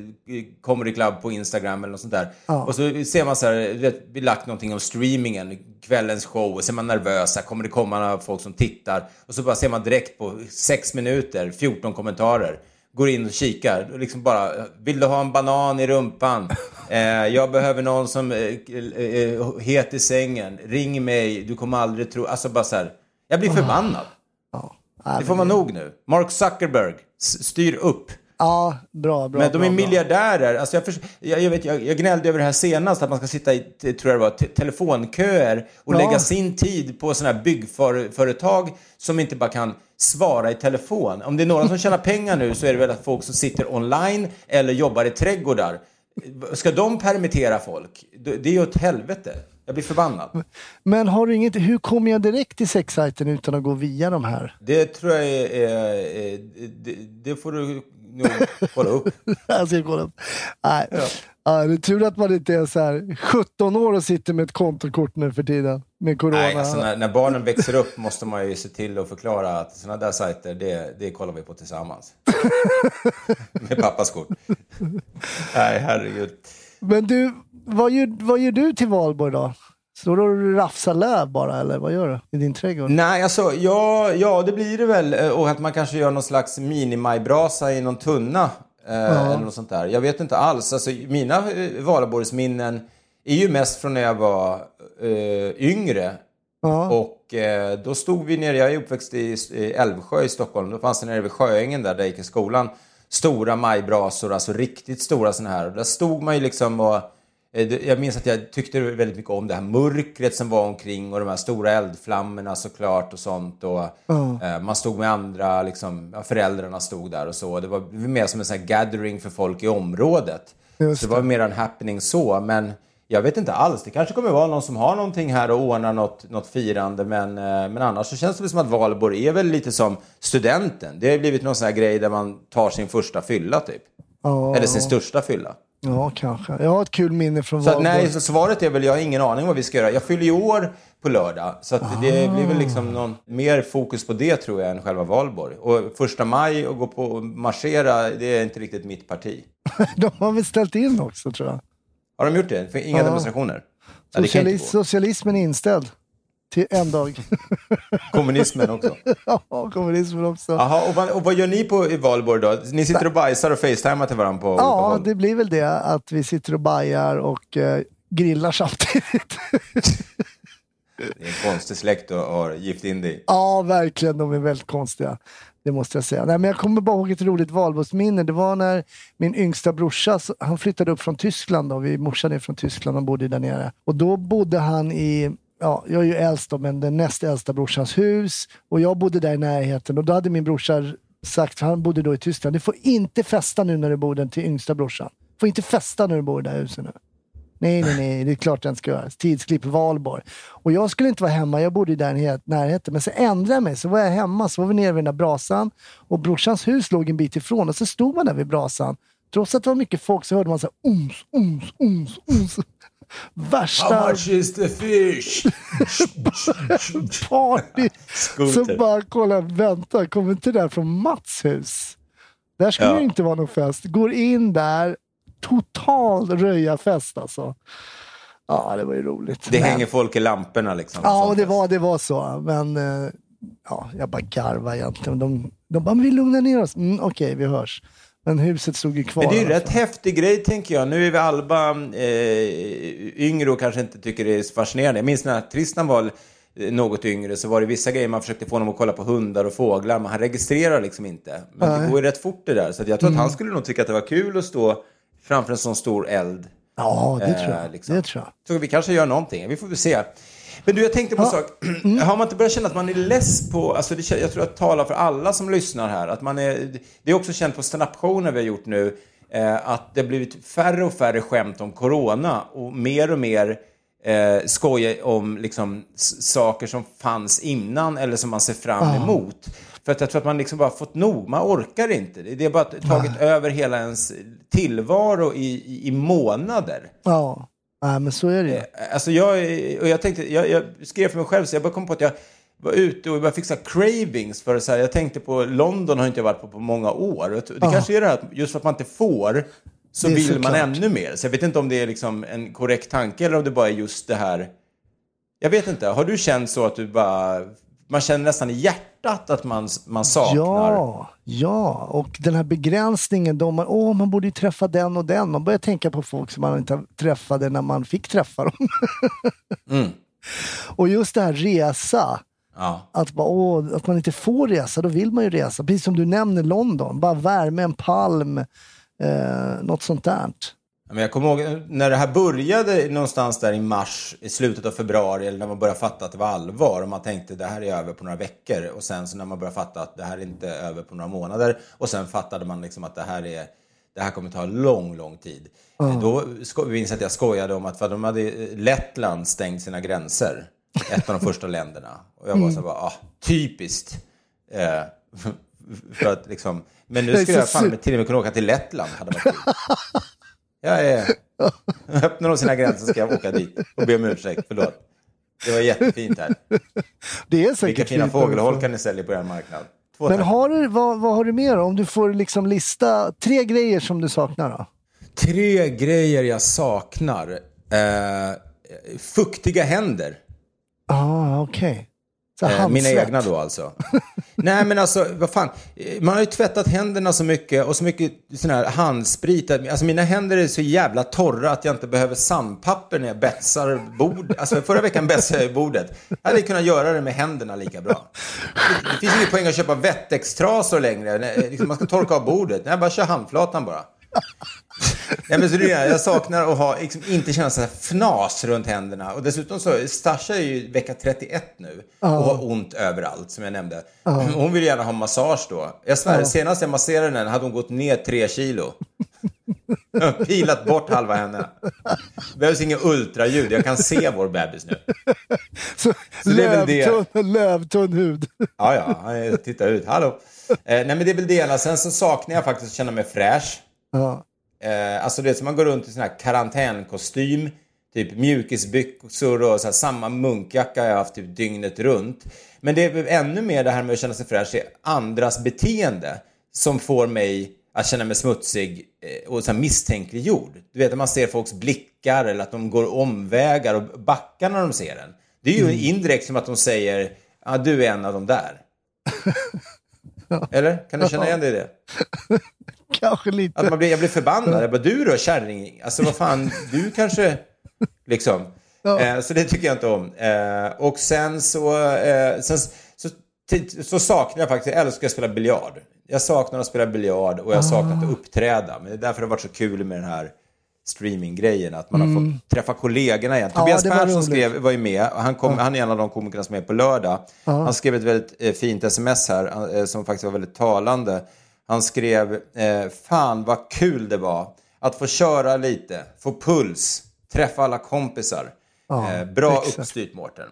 Comedy Club på Instagram eller något sånt där. Uh. Och så ser man så här, du vet, vi lagt någonting om streamingen, kvällens show, och så är man nervös, här kommer det komma några folk som tittar, och så bara ser man direkt på sex minuter fjorton kommentarer, går in och kikar och liksom bara, vill du ha en banan i rumpan, eh, jag behöver någon som eh, eh, het i sängen, ring mig, du kommer aldrig tro, alltså bara så här, jag blir förbannad. Det får man nog nu. Mark Zuckerberg, styr upp. Ja, bra, bra. Men de är bra, miljardärer. Bra. Alltså jag, förs- jag, jag, vet, jag, jag gnällde över det här senast, att man ska sitta i, tror jag det var, t- telefonköer och bra. lägga sin tid på sådana här byggföretag som inte bara kan svara i telefon. Om det är några som tjänar pengar nu, så är det väl att folk som sitter online eller jobbar i trädgårdar. Ska de permittera folk? Det är ju ett helvete. Jag blir förbannad. Men har du inget, hur kommer jag direkt till sexsajten utan att gå via de här? Det tror jag är, är, är det, det får du nu kolla upp. Alltså, kolla upp. Nej. Ja. Ja, det tror att man inte är så här sjutton år och sitter med ett kontokort nu för tiden med corona. Nej, alltså när, när barnen växer upp måste man ju se till att förklara att sådana där sajter, det, det kollar vi på tillsammans. Med pappas kort. Nej, herregud. Men du, vad gör, vad gör du till Valborg då? Står du och rafsar löv bara, eller vad gör du i din trädgård? Nej, alltså, ja, ja det blir det väl. Och att man kanske gör någon slags minimajbrasa i någon tunna. Eh, ja. Eller något sånt där. Jag vet inte alls. Alltså, mina eh, Valborgsminnen är ju mest från när jag var eh, yngre. Ja. Och eh, då stod vi nere, jag är uppväxt i, i Älvsjö i Stockholm. Då fanns det nere vid Sjöängen där, där jag gick i skolan. Stora majbrasor, alltså riktigt stora sådana här. Och där stod man ju liksom och... Jag minns att jag tyckte väldigt mycket om det här mörkret som var omkring, och de här stora eldflammorna såklart och sånt. Och mm. man stod med andra, liksom, föräldrarna stod där och så. Det var mer som en sån här gathering för folk i området. Just så det var mer en happening så, men jag vet inte alls. Det kanske kommer vara någon som har någonting här och ordnar något, något firande, men, men annars så känns det som att Valborg är väl lite som studenten. Det har blivit någon sån här grej där man tar sin första fylla typ. Oh. Eller sin största fylla. Ja, kanske. Jag har ett kul minne från så, Valborg. Nej, så svaret är väl, jag har ingen aning vad vi ska göra. Jag fyller ju år på lördag. Så att det blir väl liksom någon mer fokus på det, tror jag, än själva Valborg. Och första maj och gå på och marschera, det är inte riktigt mitt parti. De har väl ställt in också, tror jag. Har de gjort det? För inga ja. demonstrationer? Ja, Socialis- socialismen är inställd. Till en dag. Kommunismen också. Ja, kommunismen också. Jaha, och vad, och vad gör ni på i Valborg då? Ni sitter och bajsar och facetimar till varandra på olika Ja, håll. Det blir väl det att vi sitter och bajar och eh, grillar samtidigt. Det är en konstig släkt och har gift in dig. Ja, verkligen. De är väldigt konstiga. Det måste jag säga. Nej, men jag kommer bara ihåg ett roligt valborgsminne. Det var när min yngsta brorsa, han flyttade upp från Tyskland då. Vi morsade från Tyskland och bodde där nere. Och då bodde han i... Ja, jag är ju äldst då, men den näst äldsta brorsans hus. Och jag bodde där i närheten. Och då hade min brorsa sagt, för han bodde då i Tyskland, du får inte festa nu när du bor den till yngsta brorsan. Du får inte festa när du bor i det här huset nu. Nej, nej, nej. Det är klart den ska göra. Tidsklipp Valborg. Och jag skulle inte vara hemma. Jag bodde där i närheten. Men så ändrade jag mig. Så var jag hemma. Så var vi nere vid den där brasan. Och brorsans hus låg en bit ifrån. Och så stod man där vid brasan. Trots att det var mycket folk så hörde man så här, oms, oms, oms, oms. Värsta... How much is the fish? Party. Så bara kolla, vänta, kommer inte där från Mats hus? Där skulle ja. det inte vara någon fest. Går in där, total röja fest alltså. Ja, det var ju roligt. Det men... hänger folk i lamporna liksom. Ja, och det var, det var så. Men ja, jag bara garvar egentligen. De, de bara, vi lugnar ner oss. Mm, okej, okay, vi hörs. Men huset stod ju kvar. Men det är ju rätt häftig grej, tänker jag. Nu är vi Alba eh, yngre och kanske inte tycker det är fascinerande. Jag minns när Tristan var något yngre så var det vissa grejer man försökte få honom att kolla på hundar och fåglar. Men han registrerar liksom inte. Men Nej. det går ju rätt fort det där. Så jag tror mm. att han skulle nog tycka att det var kul att stå framför en sån stor eld. Ja, det, eh, tror, jag. Liksom. det tror jag. Så vi kanske gör någonting. Vi får väl se. Men du, jag tänkte på en ha. sak. Mm. Har man inte börjat känna att man är less på... Alltså det, jag tror att tala för alla som lyssnar här. Att man är, det är också känt på stand-up-showerna vi har gjort nu. Eh, att det har blivit färre och färre skämt om corona. Och mer och mer eh, skoj om liksom, s- saker som fanns innan. Eller som man ser fram emot. Ah. För att jag tror att man liksom bara fått nog. Man orkar inte. Det är bara tagit ah. över hela ens tillvaro i, i, i månader. Ja. Ah. Nej, men så är det ju. Alltså jag, och jag, tänkte, jag, jag skrev för mig själv så jag bara kom på att jag var ute och jag bara fick så cravings för så här, jag tänkte på London har inte varit på på många år. Det ah. kanske är det här att just för att man inte får så vill så man klart. ännu mer. Så jag vet inte om det är liksom en korrekt tanke eller om det bara är just det här. Jag vet inte. Har du känt så att du bara man känner nästan i hjärtat att man, man saknar? Ja, ja. Och den här begränsningen. Då man, åh, man borde ju träffa den och den. Man börjar tänka på folk som man inte träffade när man fick träffa dem. Mm. Och just det här resa. Ja. Att, bara, åh, att man inte får resa, då vill man ju resa. Precis som du nämner London. Bara värme, en palm, eh, något sånt där. Men jag kommer ihåg när det här började någonstans där i mars, i slutet av februari eller när man började fatta att det var allvar och man tänkte det här är över på några veckor och sen så när man började fatta att det här är inte över på några månader och sen fattade man liksom att det här, är, det här kommer ta lång, lång tid. Mm. Då minns jag att jag skojade om att för de hade Lettland stängt sina gränser, ett av de första länderna. Och jag var så bara, ah, typiskt. Eh, för att liksom, men nu skulle jag fan med, till och med kunna åka till Lettland hade varit kul. Ja, ja, ja. Öppnar de sina gränser ska jag åka dit och be om ursäkt, förlåt. Det var jättefint här. Det är vilka fina fågelholk kan ni sälja på den marknaden? Två Men har du, vad, vad har du mer då? Om du får liksom lista tre grejer som du saknar då? Tre grejer jag saknar. Eh, fuktiga händer. Ah, okej. Okay. Eh, mina egna då alltså. Nej men alltså, vad fan. Man har ju tvättat händerna så mycket och så mycket sån här handsprit. Alltså mina händer är så jävla torra att jag inte behöver sandpapper när jag betsar bordet. Alltså förra veckan betsade jag i bordet. Jag hade kunnat göra det med händerna lika bra. Det, det finns ingen poäng att köpa vettextrasor längre. Man ska torka av bordet. Nej, bara kör handflatan bara. Nej, men så det är, jag saknar att ha, liksom, inte känna så här fnas runt händerna. Och dessutom så, Stasha är ju vecka trettioett nu och oh. har ont överallt som jag nämnde. Oh. Hon vill gärna ha massage då. Jag svär, oh. senast jag masserade henne hade hon gått ner tre kilo. Pilat bort halva henne. Det behövs ingen ultraljud. Jag kan se vår bebis nu. Så, så lövtunn lövtun hud. Ja, ja. Titta ut. Hallå. Eh, nej, men det är väl det ena. Sen så saknar jag faktiskt att känna mig fräsch. Ja. Alltså det som man går runt i sån här karantänkostym, typ mjukisbyxor och så här, samma munkjacka jag har haft typ dygnet runt. Men det är ännu mer det här med att känna sig fräsch i andras beteende som får mig, att känna mig smutsig och så här misstänkliggjord. Du vet att man ser folks blickar eller att de går omvägar och backar när de ser den. Det är ju mm. indirekt som att de säger ja, ah, du är en av dem där. Ja. Eller? Kan du känna igen dig i det? Kanske lite. Att man blir, jag blir förbannad. Jag bara, du då, kärring. Alltså vad fan, du kanske liksom. Ja. Eh, så det tycker jag inte om. Eh, och sen så eh, sen så, t- så saknar jag faktiskt, eller ska jag spela biljard. Jag saknar att spela biljard och jag ah. saknar att uppträda. Men det är därför det har varit så kul med den här streaminggrejen, att man mm. har fått träffa kollegorna igen. Ja, Tobias Persson skrev, var ju med, han, kom, ja. han är en av de komikerna som är på lördag. Ja. Han skrev ett väldigt eh, fint sms här eh, som faktiskt var väldigt talande. Han skrev, eh, fan vad kul det var att få köra lite, få puls, träffa alla kompisar. Ja, eh, bra uppstyrt, Mårten.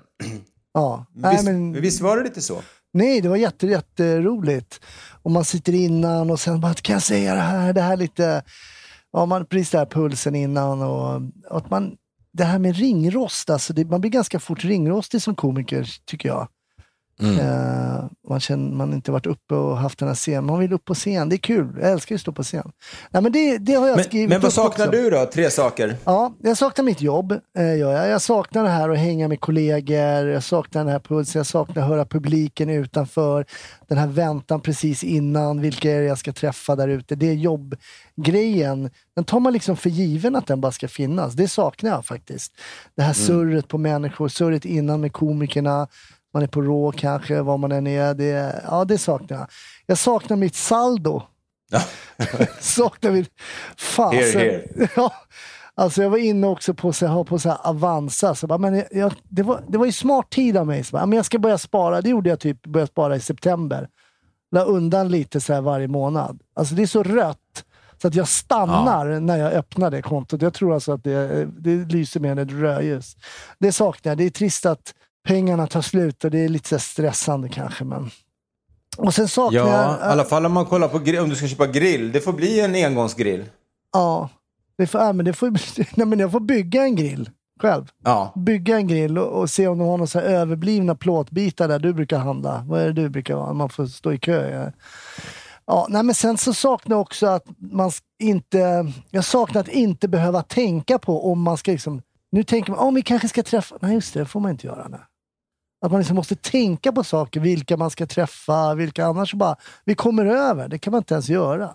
Ja. Visst, Nej, men... visst var det lite så? Nej, det var jätte, jätteroligt. Och man sitter innan och sen bara, kan jag säga det här? Det här lite... Ja, man precis där pulsen innan och, och att man, det här med ringrost, alltså det, man blir ganska fort ringrostig som komiker, tycker jag. Mm. Uh, man känner man inte varit uppe och haft den här scenen. Man vill upp på scen, det är kul. Jag älskar ju att stå på scen. Nej, men det, det har jag men, skrivit. Men vad saknar också. Du då? Tre saker. Ja, jag saknar mitt jobb. Uh, jag, jag saknar det här att hänga med kollegor. Jag saknar den här pulsen. Jag saknar att höra publiken utanför. Den här väntan precis innan. Vilka är det jag ska träffa där ute? Det är jobbgrejen. Den tar man liksom för given att den bara ska finnas. Det saknar jag faktiskt. Det här mm. surret på människor. Surret innan med komikerna. Man är på Raw kanske, var man än är. Det, ja, det saknar jag. Jag saknar mitt saldo. saknar mitt... Fan, here, here. Ja, alltså jag var inne också på så här, på så här Avanza. Så bara, men jag, det, var, det var ju smart tid av mig. Så bara, men jag ska börja spara. Det gjorde jag typ, började spara i september. La undan lite så här varje månad. Alltså det är så rött. Så att jag stannar ja. när jag öppnar det kontot. Jag tror alltså att det, det lyser med ett rödljus. Det saknar jag. Det är trist att pengarna tar slut och det är lite så stressande kanske, men... Och sen saknar ja, jag... Ja, i alla fall om man kollar på grill, om du ska köpa grill. Det får bli en engångsgrill. Ja, det får, ja men, det får, nej, men jag får bygga en grill själv. Ja. Bygga en grill och, och se om de har några så här överblivna plåtbitar där du brukar handla. Vad är det du brukar ha? Man får stå i kö. Ja, ja nej, men sen så saknar jag också att man inte... Jag saknar att inte behöva tänka på om man ska liksom... Nu tänker man, om vi kanske ska träffa... Nej, just det, det får man inte göra nu. Att man liksom måste tänka på saker, vilka man ska träffa, vilka annars bara, vi kommer över, det kan man inte ens göra.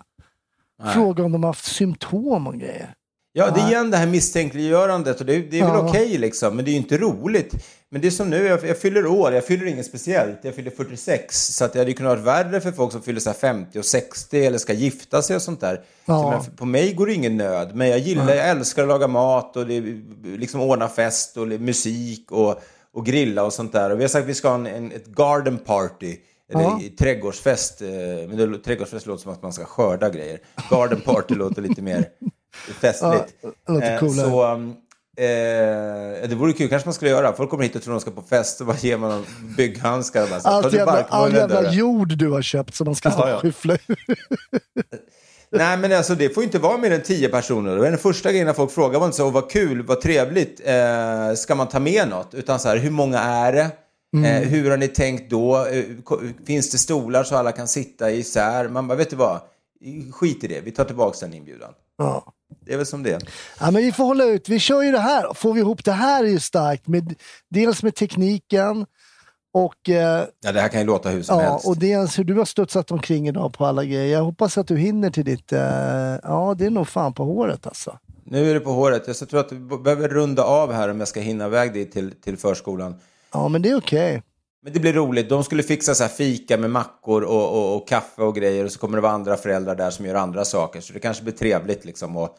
Nej. Fråga om de har haft symptom och grejer. Ja, det är igen det här misstänkliggörandet och det, det är väl ja. okej liksom, men det är ju inte roligt. Men det är som nu, jag, jag fyller år, jag fyller inget speciellt, jag fyller fyrtiosex, så att det hade ju kunnat vara värre för folk som fyller så här femtio och sextio eller ska gifta sig och sånt där. Ja. Så, men, på mig går det ingen nöd, men jag gillar, mm. jag älskar att laga mat och det, liksom ordna fest och musik och och grilla och sånt där. Och vi har sagt att vi ska ha en, en, ett garden party. Eller ja. trädgårdsfest. Eh, men det, trädgårdsfest låter som att man ska skörda grejer. Garden party låter lite mer festligt. Ja, lite eh, så eh, det vore kul. Kanske man skulle göra. Folk kommer hit och tror att de ska på fest. Och bara ger man bygghandskar. Och bara, så, allt jävla, all jävla jord du har köpt som man ska ja, ja. skyffla ur. Nej, men alltså det får inte vara mer än tio personer. Det är den första grejen när folk frågar var inte så, oh, vad kul, vad trevligt, eh, ska man ta med något? Utan så här, hur många är det? Mm. Eh, hur har ni tänkt då? Eh, finns det stolar så alla kan sitta isär? Man bara, vet du vad? Skit i det, vi tar tillbaka den inbjudan. Ja. Det är väl som det. Ja, men vi får hålla ut, vi kör ju det här. Får vi ihop det här är ju starkt. Med, dels med tekniken. Och, eh, ja, det här kan ju låta hur som ja, helst. Och det är hur du har studsat omkring idag på alla grejer. Jag hoppas att du hinner till ditt... Eh, ja, det är nog fan på håret alltså. Nu är det på håret. Jag så tror att vi behöver runda av här om jag ska hinna iväg dig till, till förskolan. Ja, men det är okej. Okay. Men det blir roligt. De skulle fixa så här fika med mackor och, och, och kaffe och grejer. Och så kommer det vara andra föräldrar där som gör andra saker. Så det kanske blir trevligt liksom att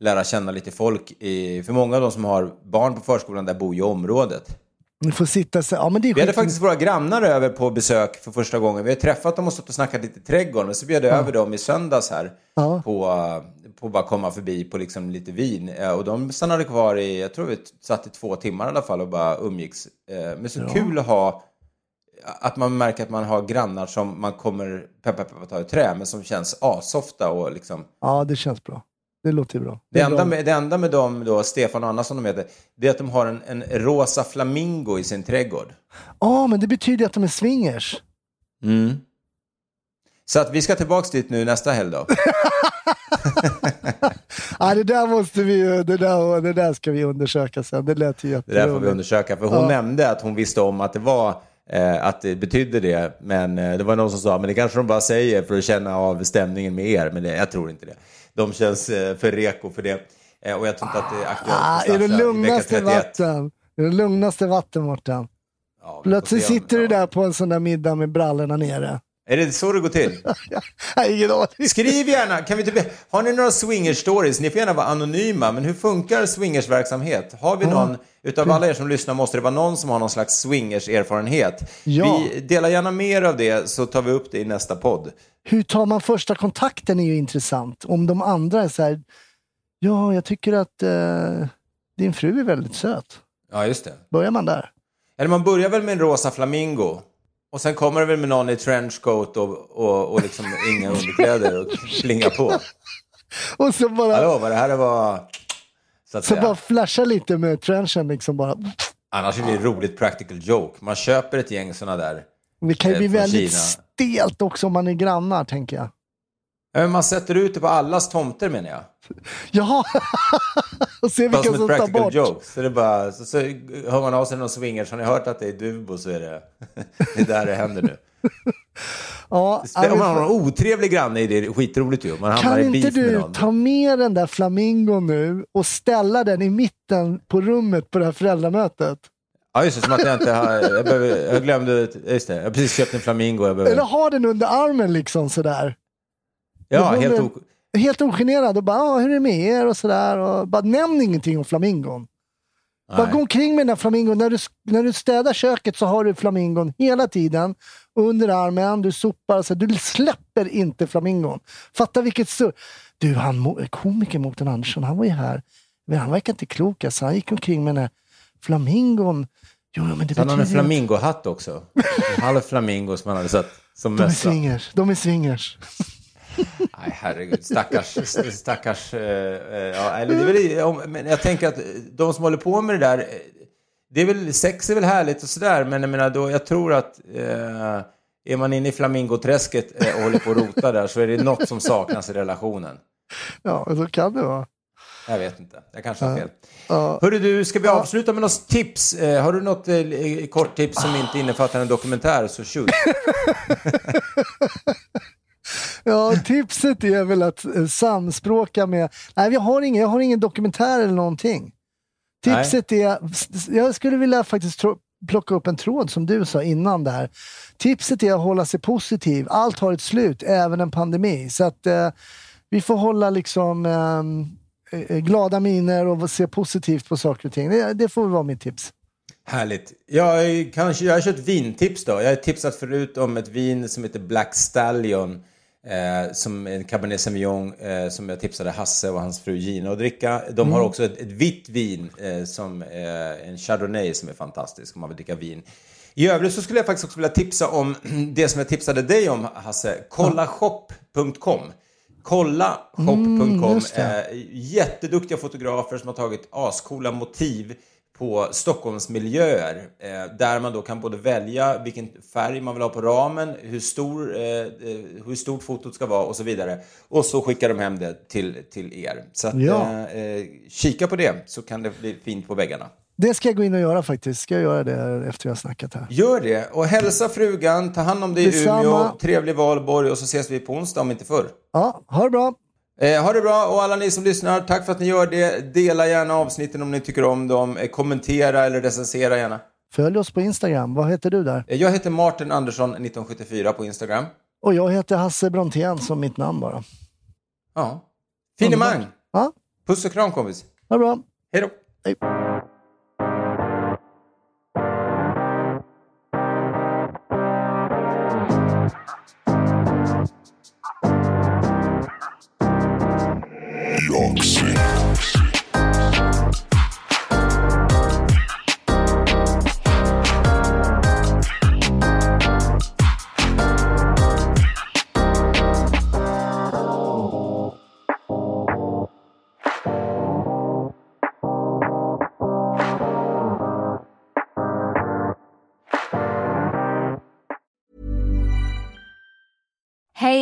lära känna lite folk. I, för många av de som har barn på förskolan där bor ju i området. Ni får sitta så. Ja, men det är vi hade faktiskt våra grannar över på besök för första gången. Vi har träffat dem och stått och snackat lite i trädgården. Men så bjöd jag ja. över dem i söndags här. Ja. På, på bara komma förbi på liksom lite vin. Och de stannade kvar i, jag tror vi satt i två timmar i alla fall och bara umgicks. Men så ja. kul att ha, att man märker att man har grannar som man kommer peppa peppa ta i trä. Men som känns asofta och liksom. Ja, det känns bra. Det låter bra. Det, det, enda med, det enda med dem då, Stefan och Anna som de heter, det är att de har en, en rosa flamingo i sin trädgård. Ja, oh, men det betyder att de är swingers. Mm. Så att vi ska tillbaka dit nu nästa helg då. Ja, det där måste vi ju, det där, det där ska vi undersöka sen. Det lät ju jätteroligt. Det där får vi undersöka. För hon ja. nämnde att hon visste om att det var eh, att det betydde det. Men eh, det var någon som sa, men det kanske de bara säger för att känna av stämningen med er. Men det, jag tror inte det. De känns eh, för reko för det. Eh, och jag tror inte att det är aktuellt ah, för Stasha. Är det lugnaste vatten? Är det lugnaste vatten, Mårten? Ja, plötsligt sitter ja. du där på en sån där middag med brallorna nere. Är det så det går till? Skriv gärna. Kan vi typ... Har ni några swingers-stories? Ni får gärna vara anonyma, men hur funkar swingers-verksamhet? Har vi någon, mm. utav alla er som lyssnar måste det vara någon som har någon slags swingers-erfarenhet. Ja. Vi delar gärna mer av det så tar vi upp det i nästa podd. Hur tar man första kontakten är ju intressant. Om de andra är så här, ja, jag tycker att eh, din fru är väldigt söt. Ja, just det. Börjar man där? Eller man börjar väl med en rosa flamingo. Och sen kommer det väl med någon i trenchcoat och, och, och liksom inga underkläder och klinga på. Och så bara... Hallå, vad det här var... Så, att så bara flasha lite med trenchen liksom bara... Annars är det roligt practical joke. Man köper ett gäng såna där. Det kan ju eh, bli väldigt Kina. Stelt också om man är grannar, tänker jag. Ja, men man sätter ut det på allas tomter, menar jag. Ja, och se vilka som tar bort. Joke. Så, det bara, så, så hör man av sig någon swinger. Så har ni hört att det är Dubo så är det, det är där det händer nu. Ja, det spelar, om man har någon otrevlig granne i det är skitroligt ju. Man kan inte du ta med den där flamingon nu och ställa den i mitten på rummet på det här föräldramötet? Ja, just det, som att jag inte har... Jag, behöver, jag glömde... Just det, jag har precis köpt en flamingo. Jag behöver... Eller ha den under armen liksom sådär. Ja, helt ok. Helt ogenerad och bara, hur är det med er och sådär. Och bara nämn ingenting om flamingon. Nej. Bara gå omkring med den här flamingon. När du, när du städar köket så har du flamingon hela tiden. Under armen, du sopar. Så du släpper inte flamingon. Fatta vilket sur... Du, han, komiker Mårten Andersson, han var ju här. Men han verkar inte klok. Alltså. Han gick omkring med den här flamingon. Jo, men det han hade en flamingohatt också. En halv flamingo som han hade satt som mössa. De är swingers. De är swingers. Nej, herregud, stackars stackars eh, ja, eller det är väl, om, men jag tänker att de som håller på med det där det är väl, sex är väl härligt och sådär, men jag menar då, jag tror att eh, är man inne i flamingoträsket eh, och håller på att rota där så är det något som saknas i relationen. Ja, så kan det vara. Jag vet inte, jag kanske har fel. Uh, Hörru du, ska vi avsluta med något tips? Eh, har du något eh, kort tips som inte innefattar en dokumentär så shoot. Ja, tipset är väl att samspråka med... Nej, jag har ingen, jag har ingen dokumentär eller någonting. Tipset Nej. är... Jag skulle vilja faktiskt tro, plocka upp en tråd som du sa innan där. Tipset är att hålla sig positiv. Allt har ett slut, även en pandemi. Så att eh, vi får hålla liksom eh, glada miner och se positivt på saker och ting. Det, det får vara mitt tips. Härligt. Jag, kanske, jag har kört vintips då. Jag har tipsat förut om ett vin som heter Black Stallion. Eh, som en Cabernet Sauvignon eh, som jag tipsade Hasse och hans fru Gina att dricka. De mm. har också ett, ett vitt vin eh, som eh, en Chardonnay som är fantastisk om man vill dricka vin. I övrigt så skulle jag faktiskt också vilja tipsa om det som jag tipsade dig om, Hasse. Kolla mm. shop punkt com. Kolla shop punkt com. Mm, eh, jätteduktiga fotografer som har tagit ascoola motiv på Stockholmsmiljöer eh, där man då kan både välja vilken färg man vill ha på ramen, hur, stor, eh, hur stort fotot ska vara och så vidare. Och så skickar de hem det till, till er. Så att, ja. eh, kika på det så kan det bli fint på väggarna. Det ska jag gå in och göra faktiskt. Ska jag göra det efter jag har snackat här. Gör det och hälsa frugan, ta hand om dig i Umeå, trevlig Valborg och så ses vi på onsdag om inte förr. Ja, ha det bra. Eh, ha det bra och alla ni som lyssnar, tack för att ni gör det. Dela gärna avsnitten om ni tycker om dem. Eh, kommentera eller recensera gärna. Följ oss på Instagram, vad heter du där? Eh, jag heter Martin Andersson nitton sjuttiofyra på Instagram. Och jag heter Hasse Brontén som mitt namn bara. Ja, finemang. Ja? Puss och kram kompis. Ha det bra. Hej då. Hej.